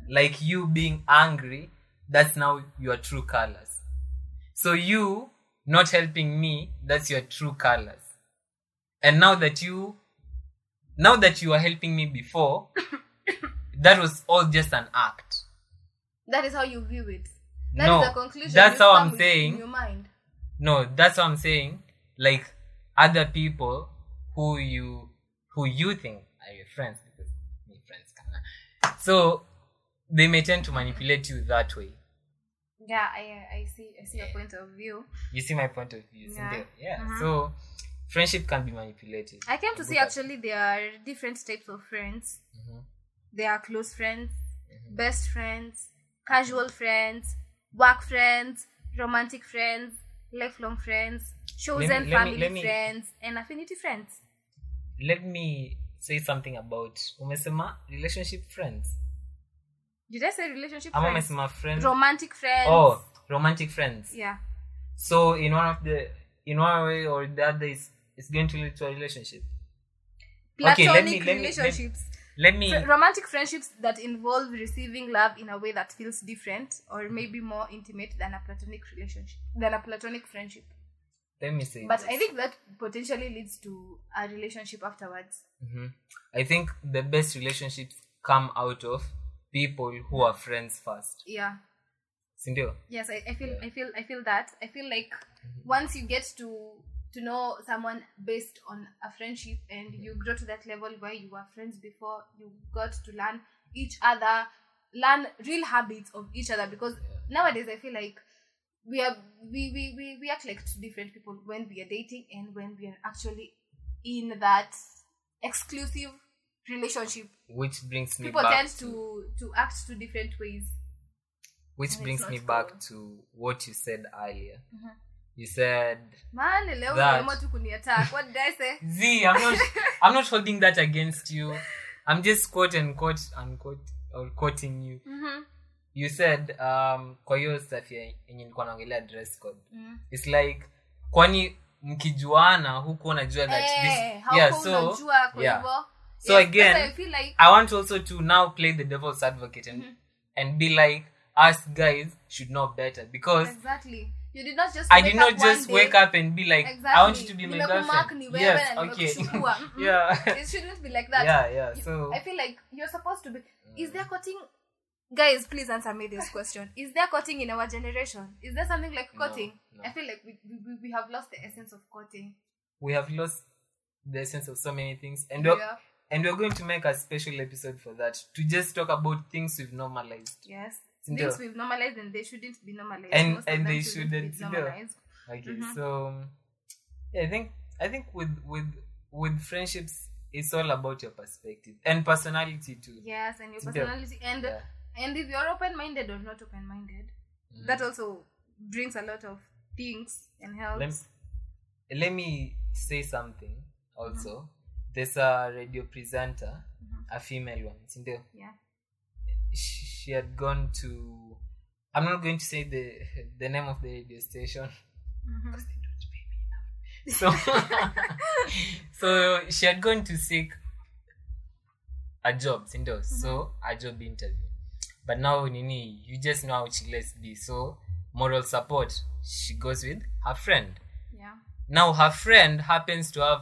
Like you being angry, that's now your true colors. So you not helping me, that's your true colors. And now that you, now that you were helping me before, that was all just an act. That is how you view it. That no, is the conclusion. That's how I'm saying. In your mind. No, that's what I'm saying. Like other people who you who you think are your friends, because me friends can. So they may tend to manipulate you that way. Yeah, I I see I see yeah. your point of view. You see my point of view. Yeah. yeah. Mm-hmm. So friendship can be manipulated. I came to see actually there are different types of friends. Mm-hmm. There are close friends, mm-hmm. best friends, casual friends, work friends, romantic friends, lifelong friends, chosen me, family me, me, friends, and affinity friends. Let me say something about umesema relationship friends. Did I say relationship Ama friends? Umesema friends. Romantic friends. Oh, romantic friends. Yeah. So in one of the in one way or the other, it's, it's going to lead to a relationship. Platonic okay, let me, let me, relationships. Let me, let me... Fr- romantic friendships that involve receiving love in a way that feels different or maybe more intimate than a platonic relationship than a platonic friendship. Let me say But this. I think that potentially leads to a relationship afterwards. Mm-hmm. I think the best relationships come out of people who are friends first. Yeah. Sindio? Yes, I, I feel yeah. I feel I feel that. I feel like mm-hmm. once you get to to know someone based on a friendship and mm-hmm. you grow to that level where you were friends before, you got to learn each other, learn real habits of each other, because yeah. nowadays I feel like We are we, we, we, we act like two different people when we are dating and when we are actually in that exclusive relationship. Which brings me people back tend to, to, to act two different ways. Which and brings me cool. back to what you said earlier. Mm-hmm. You said Man, that... What did I say? Z, I'm not I'm not holding that against you. I'm just quote and quote unquote or quoting you. Mm-hmm. You said um kwa hiyo stuff yenye nilikuwa naongelea dress code. Mm. It's like kwani mkijuana huko unajua that hey, this yeah so yeah. So yes, again I, feel like... I want also to now play the devil's advocate and mm-hmm. and be like us guys should know better, because exactly you did not just I did not just wake up and be like exactly. I want you to be my girlfriend. Yes, okay. yeah. It shouldn't be like that. Yeah, yeah. So I feel like you're supposed to be is there cutting Guys, please answer me this question. Is there courting in our generation? Is there something like courting? No, no. I feel like we, we we have lost the essence of courting. We have lost the essence of so many things. And yeah. we're, and we're going to make a special episode for that. To just talk about things we've normalized. Yes. Sindio? Things we've normalized and they shouldn't be normalized. And Most and they shouldn't, shouldn't be normalized. Okay, mm-hmm. so... Yeah, I think I think with with with friendships, it's all about your perspective. And personality too. Yes, and your Sindio? personality. And... Yeah. And if you're open-minded or not open-minded, mm. that also brings a lot of things and helps. Let, let me say something also. Mm-hmm. There's a radio presenter, mm-hmm. a female one, isn't there? Yeah. She, she had gone to... I'm not going to say the the name of the radio station. Mm-hmm. Because they don't pay me enough. So, so she had gone to seek a job, isn't there? Mm-hmm. So a job interview. But now, Nini, you just know how she lets be. So, moral support, she goes with her friend. Yeah. Now, her friend happens to have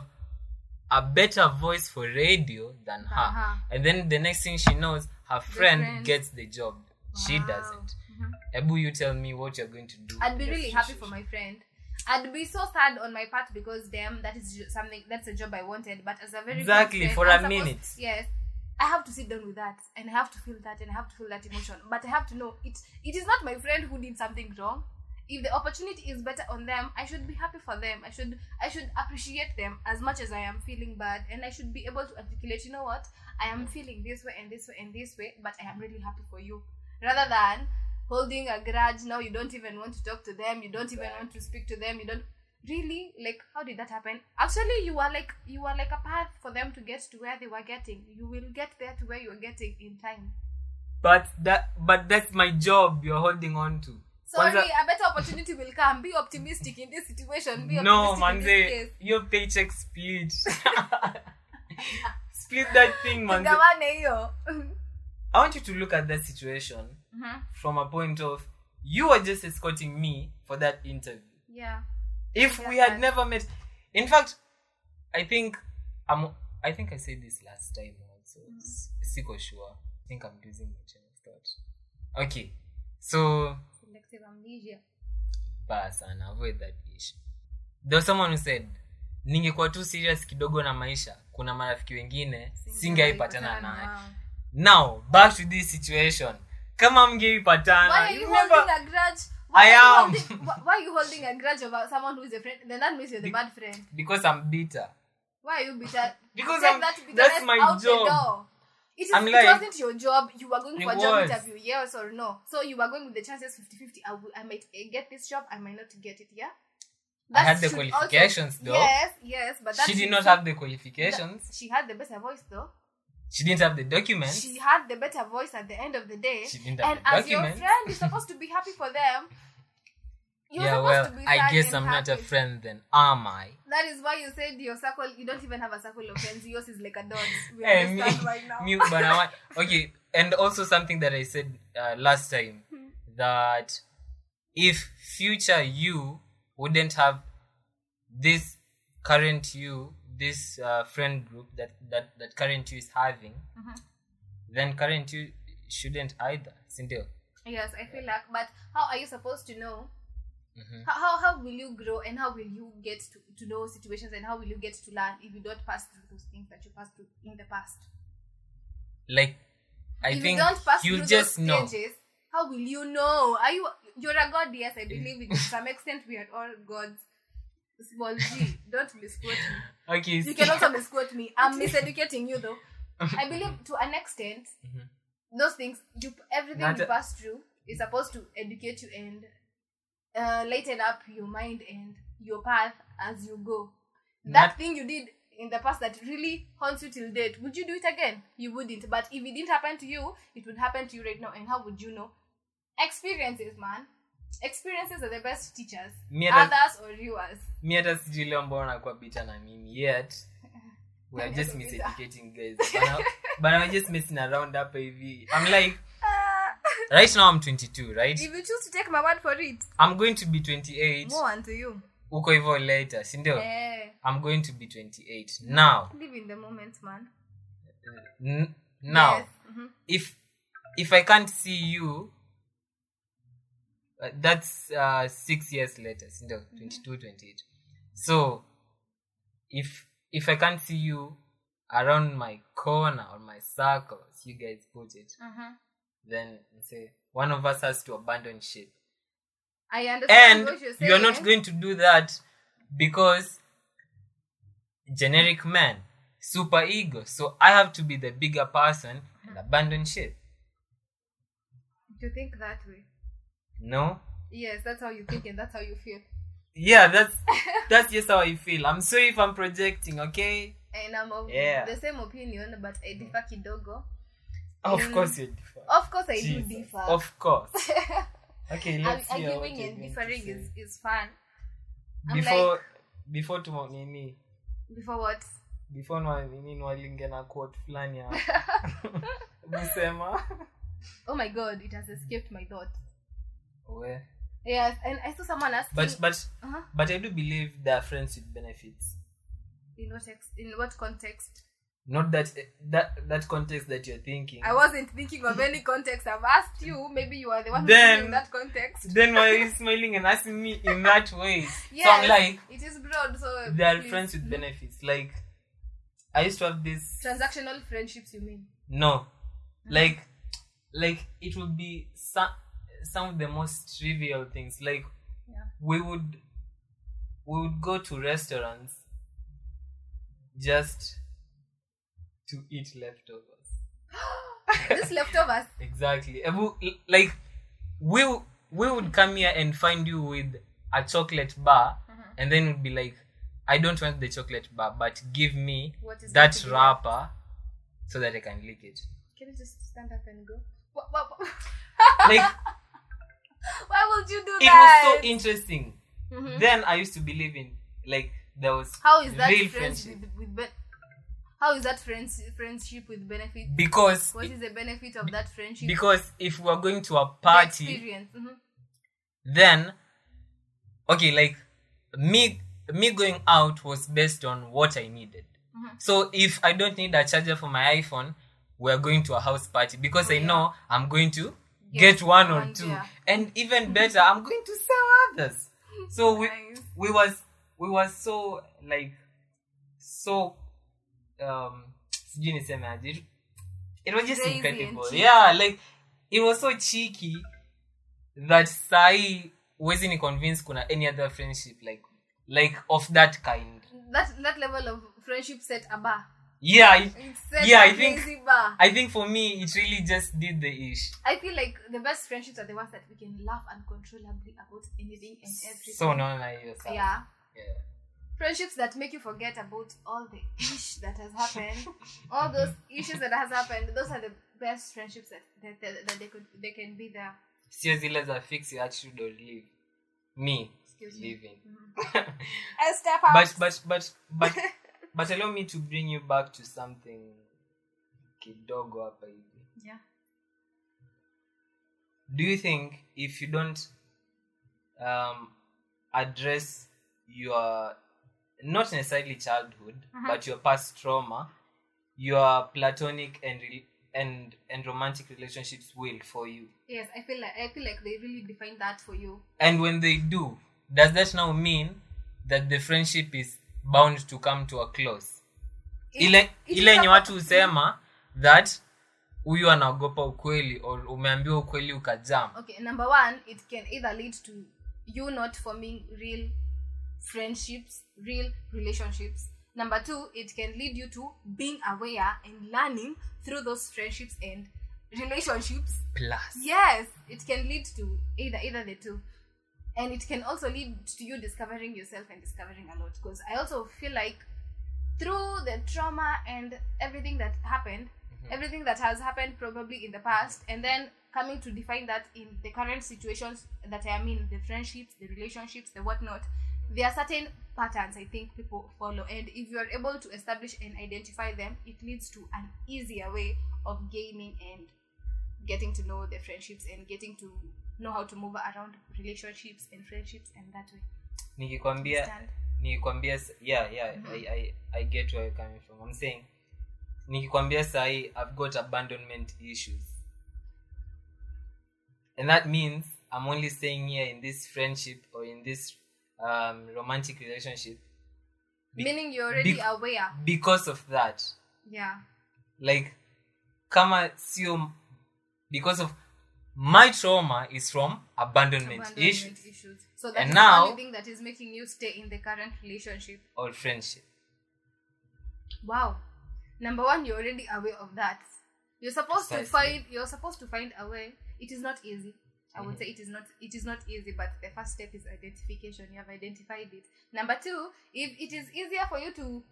a better voice for radio than uh-huh. her. And then the next thing she knows, her friend, friend. gets the job. Wow. She doesn't. Mm-hmm. Ebu, you tell me what you're going to do. I'd be yes, really happy she, for she. my friend. I'd be so sad on my part because, damn, that is something, that's a job I wanted. But as a very Exactly, friend, for I'm a supposed, minute. Yes. I have to sit down with that, and I have to feel that, and I have to feel that emotion. But I have to know it. It is not my friend who did something wrong. If the opportunity is better on them, I should be happy for them. I should, I should appreciate them as much as I am feeling bad, and I should be able to articulate. You know what? I am feeling this way and this way and this way, but I am really happy for you. Rather than holding a grudge. Now you don't even want to talk to them. You don't even want to speak to them. You don't really like. How did that happen? Actually, you are like you are like a path for them to get to where they were getting. You will get there to where you are getting in time. But that but that's my job. You're holding on to. Sorry, Once a, a better opportunity will come. Be optimistic in this situation. Be no, Manze, your paycheck split. Split that thing, Manze. I want you to look at that situation mm-hmm. from a point of you are just escorting me for that interview. Yeah. If we had never met, in fact, I think I'm. I think I said this last time also. Mm-hmm. Siko sure. I think I'm losing my train of thought. Okay, so selective amnesia. Pass and avoid that issue. There was someone who said ningekuwa tu serious kidogo na maisha, kuna marafiki wengine singeipatana naye. Now back to this situation. Kama mngeipatana, why are you remember, holding a grudge? Why I am. Holding, why are you holding a grudge over someone who is a friend? Then that means you're the Be- bad friend. Because I'm bitter. Why are you bitter? Because I'm, that that's my job. It, is, it like, wasn't your job. You were going for a job was. interview, yes or no. So you were going with the chances fifty-fifty. I, will, I might get this job. I might not get it, yeah? That I had the qualifications, also, though. Yes, yes. But that she did not have the qualifications. That, she had the better voice, though. She didn't have the documents. She had the better voice at the end of the day. She didn't have and the documents. And as your friend, you're supposed to be happy for them. You're yeah, well, to be I guess I'm happy. Not a friend then, am I? That is why you said your circle, you don't even have a circle of friends. Yours is like a dot. We hey, understand me, right now. Me, but I want, okay, and also something that I said uh, last time, hmm. that if future you wouldn't have this current you, this uh, friend group that, that, that current you is having, mm-hmm. then current you shouldn't either. Sindel? Yes, I feel like, but how are you supposed to know? Mm-hmm. How how will you grow and how will you get to, to know situations and how will you get to learn if you don't pass through those things that you passed through in the past? Like, I if think you, don't pass you through just those know. Stages, how will you know? Are you you're a god? Yes, I believe it. To some extent, we are all gods. Small G, don't misquote me. Okay, you can also misquote me. I'm miseducating you though. I believe to an extent, mm-hmm. those things, you everything Not you a- pass through is supposed to educate you and. Uh, lighten up your mind and your path as you go. That Not, thing you did in the past that really haunts you till date, would you do it again? You wouldn't. But if it didn't happen to you, it would happen to you right now. And how would you know? Experiences, man. Experiences are the best teachers. Others has, or viewers. Miata sijui leo mbona nakuwa bitter na mimi. Yet, we are just miseducating guys. But I'm just messing around up hivi. I'm like... Right now I'm twenty-two, right? If you choose to take my word for it. I'm going to be twenty-eight. More unto you. Uko hivyo later, sindio? Yeah. I'm going to be twenty-eight. Now. Live in the moment, man. N- now. Yes. Mm-hmm. If if I can't see you, uh, that's uh, six years later, sindio? twenty-two, mm-hmm. twenty-eight. So, if if I can't see you around my corner or my circle, as you guys put it, mm-hmm. then say one of us has to abandon ship. I understand and what you're saying. You're not going to do that because generic man, super ego. So I have to be the bigger person and abandon ship. Do you think that way? No. Yes, that's how you think and that's how you feel. Yeah, that's that's just how I feel. I'm sorry if I'm projecting, okay? And I'm of yeah. the same opinion, but I differ kidogo. Of course you differ. Of course I Jesus. do differ. Of course. Okay, let's see. Arguing and differing is, is fun. I'm before like, before tomorrow nini. Before what? Before no nini nalingena quote flani hapa. Nisema. Oh my god, it has escaped my thoughts. Where? Yes, and I saw someone asking. But but uh-huh. but I do believe there are friends with benefits. In what ex- in what context? Not that that that context that you're thinking. I wasn't thinking of any context. I've asked you. Maybe you are the one then, who's in that context. Then why are you smiling and asking me in that way? Yes, so I'm like, it is broad. So they are please. Friends with benefits. Like, I used to have this... Transactional friendships, you mean? No. Like, like it would be some, some of the most trivial things. Like, yeah. we would we would go to restaurants just... to eat leftovers. This leftovers? Exactly. Like, we we would come here and find you with a chocolate bar, mm-hmm. and then we'd be like, I don't want the chocolate bar, but give me that wrapper so that I can lick it. Can you just stand up and go? What, what, what? Like, why would you do it that? It was so interesting. Mm-hmm. Then I used to believe in, like, there was How is that real friendship. With, with be- How is that friends, friendship with benefit? Because... What is the benefit of that friendship? Because if we're going to a party... The experience. Mm-hmm. Then... Okay, like... Me me going out was based on what I needed. Mm-hmm. So if I don't need a charger for my iPhone, we're going to a house party. Because yeah. I know I'm going to get, get one or two. Yeah. And even better, I'm going to sell others. So we, nice. we was we was so, like... so um sijui nisemaje, it was just crazy, incredible. Yeah, like it was so cheeky that sai wezi ni convinced kuna any other friendship like like of that kind, that that level of friendship set a bar. Yeah, I, yeah, I think bar. I think for me it really just did the ish. I feel like the best friendships are the ones that we can laugh uncontrollably about anything and everything. So no, like yourself. Yeah. Yeah. Friendships that make you forget about all the ish that has happened, all those issues that has happened. Those are the best friendships that that, that, that they could they can be there. Seriously, let's fix your attitude or leave. Me Excuse leaving. Mm-hmm. I step out. But but but but. But allow me to bring you back to something kidogo hapa hivi. Yeah. Do you think if you don't um, address your, not necessarily childhood, uh-huh. but your past trauma, your platonic and and and romantic relationships will for you? Yes, I feel like I feel like they really define that for you. And when they do, does that now mean that the friendship is bound to come to a close? Ile ile ni watu husema that huyu anaogopa ukweli or umeambiwa ukweli ukajam. Okay, number one, it can either lead to you not forming real friendships, real relationships. Number two, it can lead you to being aware and learning through those friendships and relationships. Plus. Yes, it can lead to either either the two. And it can also lead to you discovering yourself and discovering a lot. Because I also feel like through the trauma and everything that happened, mm-hmm. everything that has happened probably in the past, and then coming to define that in the current situations that I am in, the friendships, the relationships, the whatnot, there are certain patterns I think people follow. And if you are able to establish and identify them, it leads to an easier way of gaining and getting to know the friendships and getting to know how to move around relationships and friendships and that way. Nikikwambia nikikwambia yeah yeah mm-hmm. I, I I get where you're coming from. I'm saying nikikwambia sahi I've got abandonment issues. And that means I'm only staying here in this friendship or in this um romantic relationship. Be- Meaning you're already be- aware because of that. Yeah. Like kama sio because of my trauma is from abandonment, abandonment issues. issues. So that's the only thing that is making you stay in the current relationship. Or friendship. Wow. Number one, you're already aware of that. You're supposed Precisely. to find you're supposed to find a way. It is not easy. I would mm-hmm. say it is not it is not easy, but the first step is identification. You have identified it. Number two, if it is easier for you to,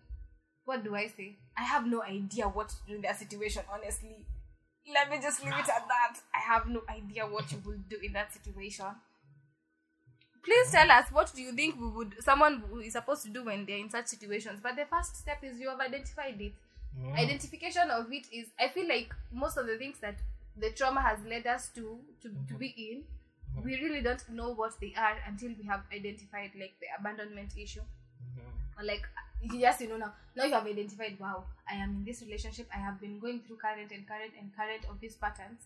what do I say? I have no idea what to do in that situation, honestly. Let me just leave it at that. I have no idea what you would do in that situation. Please tell us, what do you think we would, someone is supposed to do when they're in such situations? But the first step is you have identified it. Yeah. Identification of it is, I feel like most of the things that the trauma has led us to, to, to be in, yeah. we really don't know what they are until we have identified like the abandonment issue. Yeah. Or like, yes, you know, now now you have identified, wow, I am in this relationship, I have been going through current and current and current of these patterns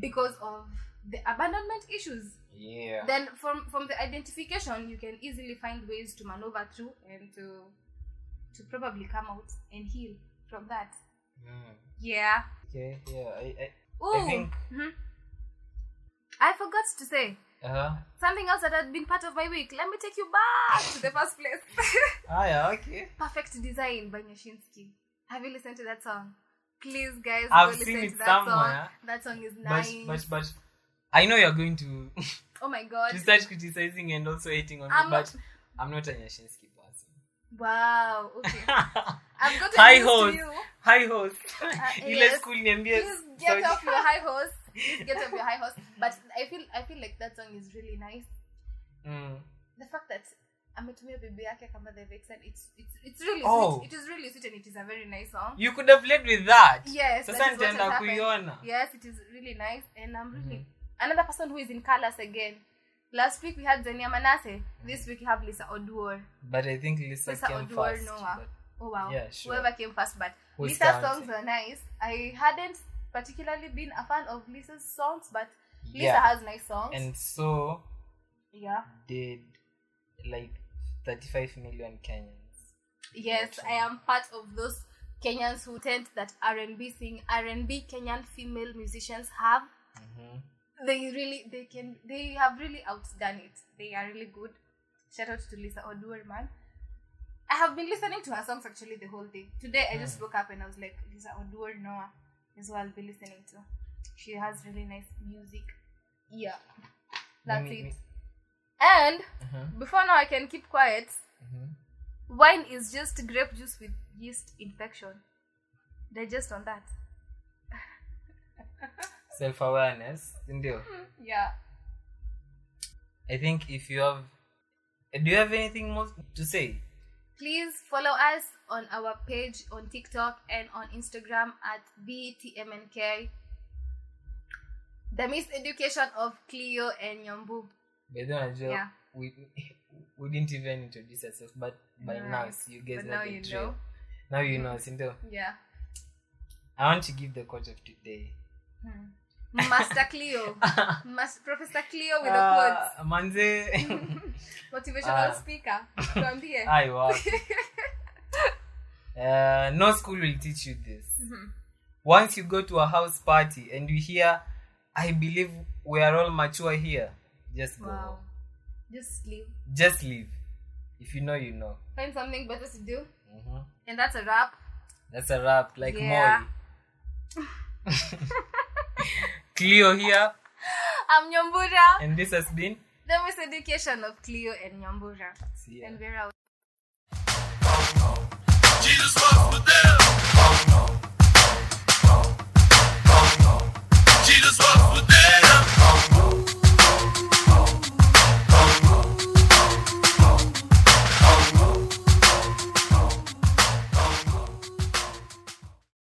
because of the abandonment issues. Yeah. Then from from the identification, you can easily find ways to maneuver through and to to probably come out and heal from that. Mm. Yeah. Okay, yeah. I, I, Ooh. I think... Mm-hmm. I forgot to say. Uh-huh. Something else that had been part of my week. Let me take you back to the first place. Ah, yeah, okay. Perfect Design by Nyashinski. Have you listened to that song? Please, guys, I've go seen listen it to that somewhere. Song. That song is nice. But, but, but I know you're going to... oh my God. To start criticizing and also hating on I'm me, but not... I'm not a Nyashinski person. Wow, okay. I've got high horse. High horse. Uh, yes. School please get off your high horse. Please get off your high horse. But I feel I feel like that song is really nice. Mm. The fact that ametumia bibi yake kama the vixen, it's it's it's really oh. sweet. It is really sweet and it is a very nice song. You could have led with that. Yes. That is what has happened. Yes, it is really nice. And I'm really mm-hmm. another person who is in colors again. Last week we had Zania Manase. This week we have Lisa Oduor. But I think Lisa, Lisa came Oduor first. Noah. Oh wow. Yeah, sure. Whoever came first, but Who's Lisa's songs are nice. I hadn't particularly been a fan of Lisa's songs, but Lisa yeah. has nice songs. And so yeah. did like thirty-five million Kenyans. Yes, I am part of those Kenyans who tend that R and B thing. R and B Kenyan female musicians have. Mm-hmm. They really, they can, they have really outdone it. They are really good. Shout out to Lisa Oduor, man. I have been listening to her songs actually the whole day. Today I just mm. woke up and I was like, Lisa Oduor Noah is what I'll be listening to. She has really nice music. Yeah, that's me, me, me. it. And mm-hmm. before now I can keep quiet. Mm-hmm. Wine is just grape juice with yeast infection. Digest on that. Self-awareness, indeed. Yeah. I think if you have, do you have anything more to say? Please follow us on our page on TikTok and on Instagram at B T M N K. The miseducation of Cleo and Nyambu. Yeah. We, we didn't even introduce ourselves, but by no. now you guys know the drill. Now you know, Sinto. Yeah. I want to give the quote of today. Hmm. Master Cleo. Mas- Professor Cleo with uh, the quotes. Manze. Motivational uh, speaker. Aye, wow. uh, no school will teach you this. Mm-hmm. Once you go to a house party and you hear, I believe we are all mature here, just go. Wow. Just leave. Just leave. If you know, you know. Find something better to do. Mm-hmm. And that's a wrap. That's a wrap. Like yeah. Mori. Cleo here. I'm Nyambura. And this has been The Miseducation of Cleo and Nyambura. And we're out. Jesus was with them. Jesus was with them.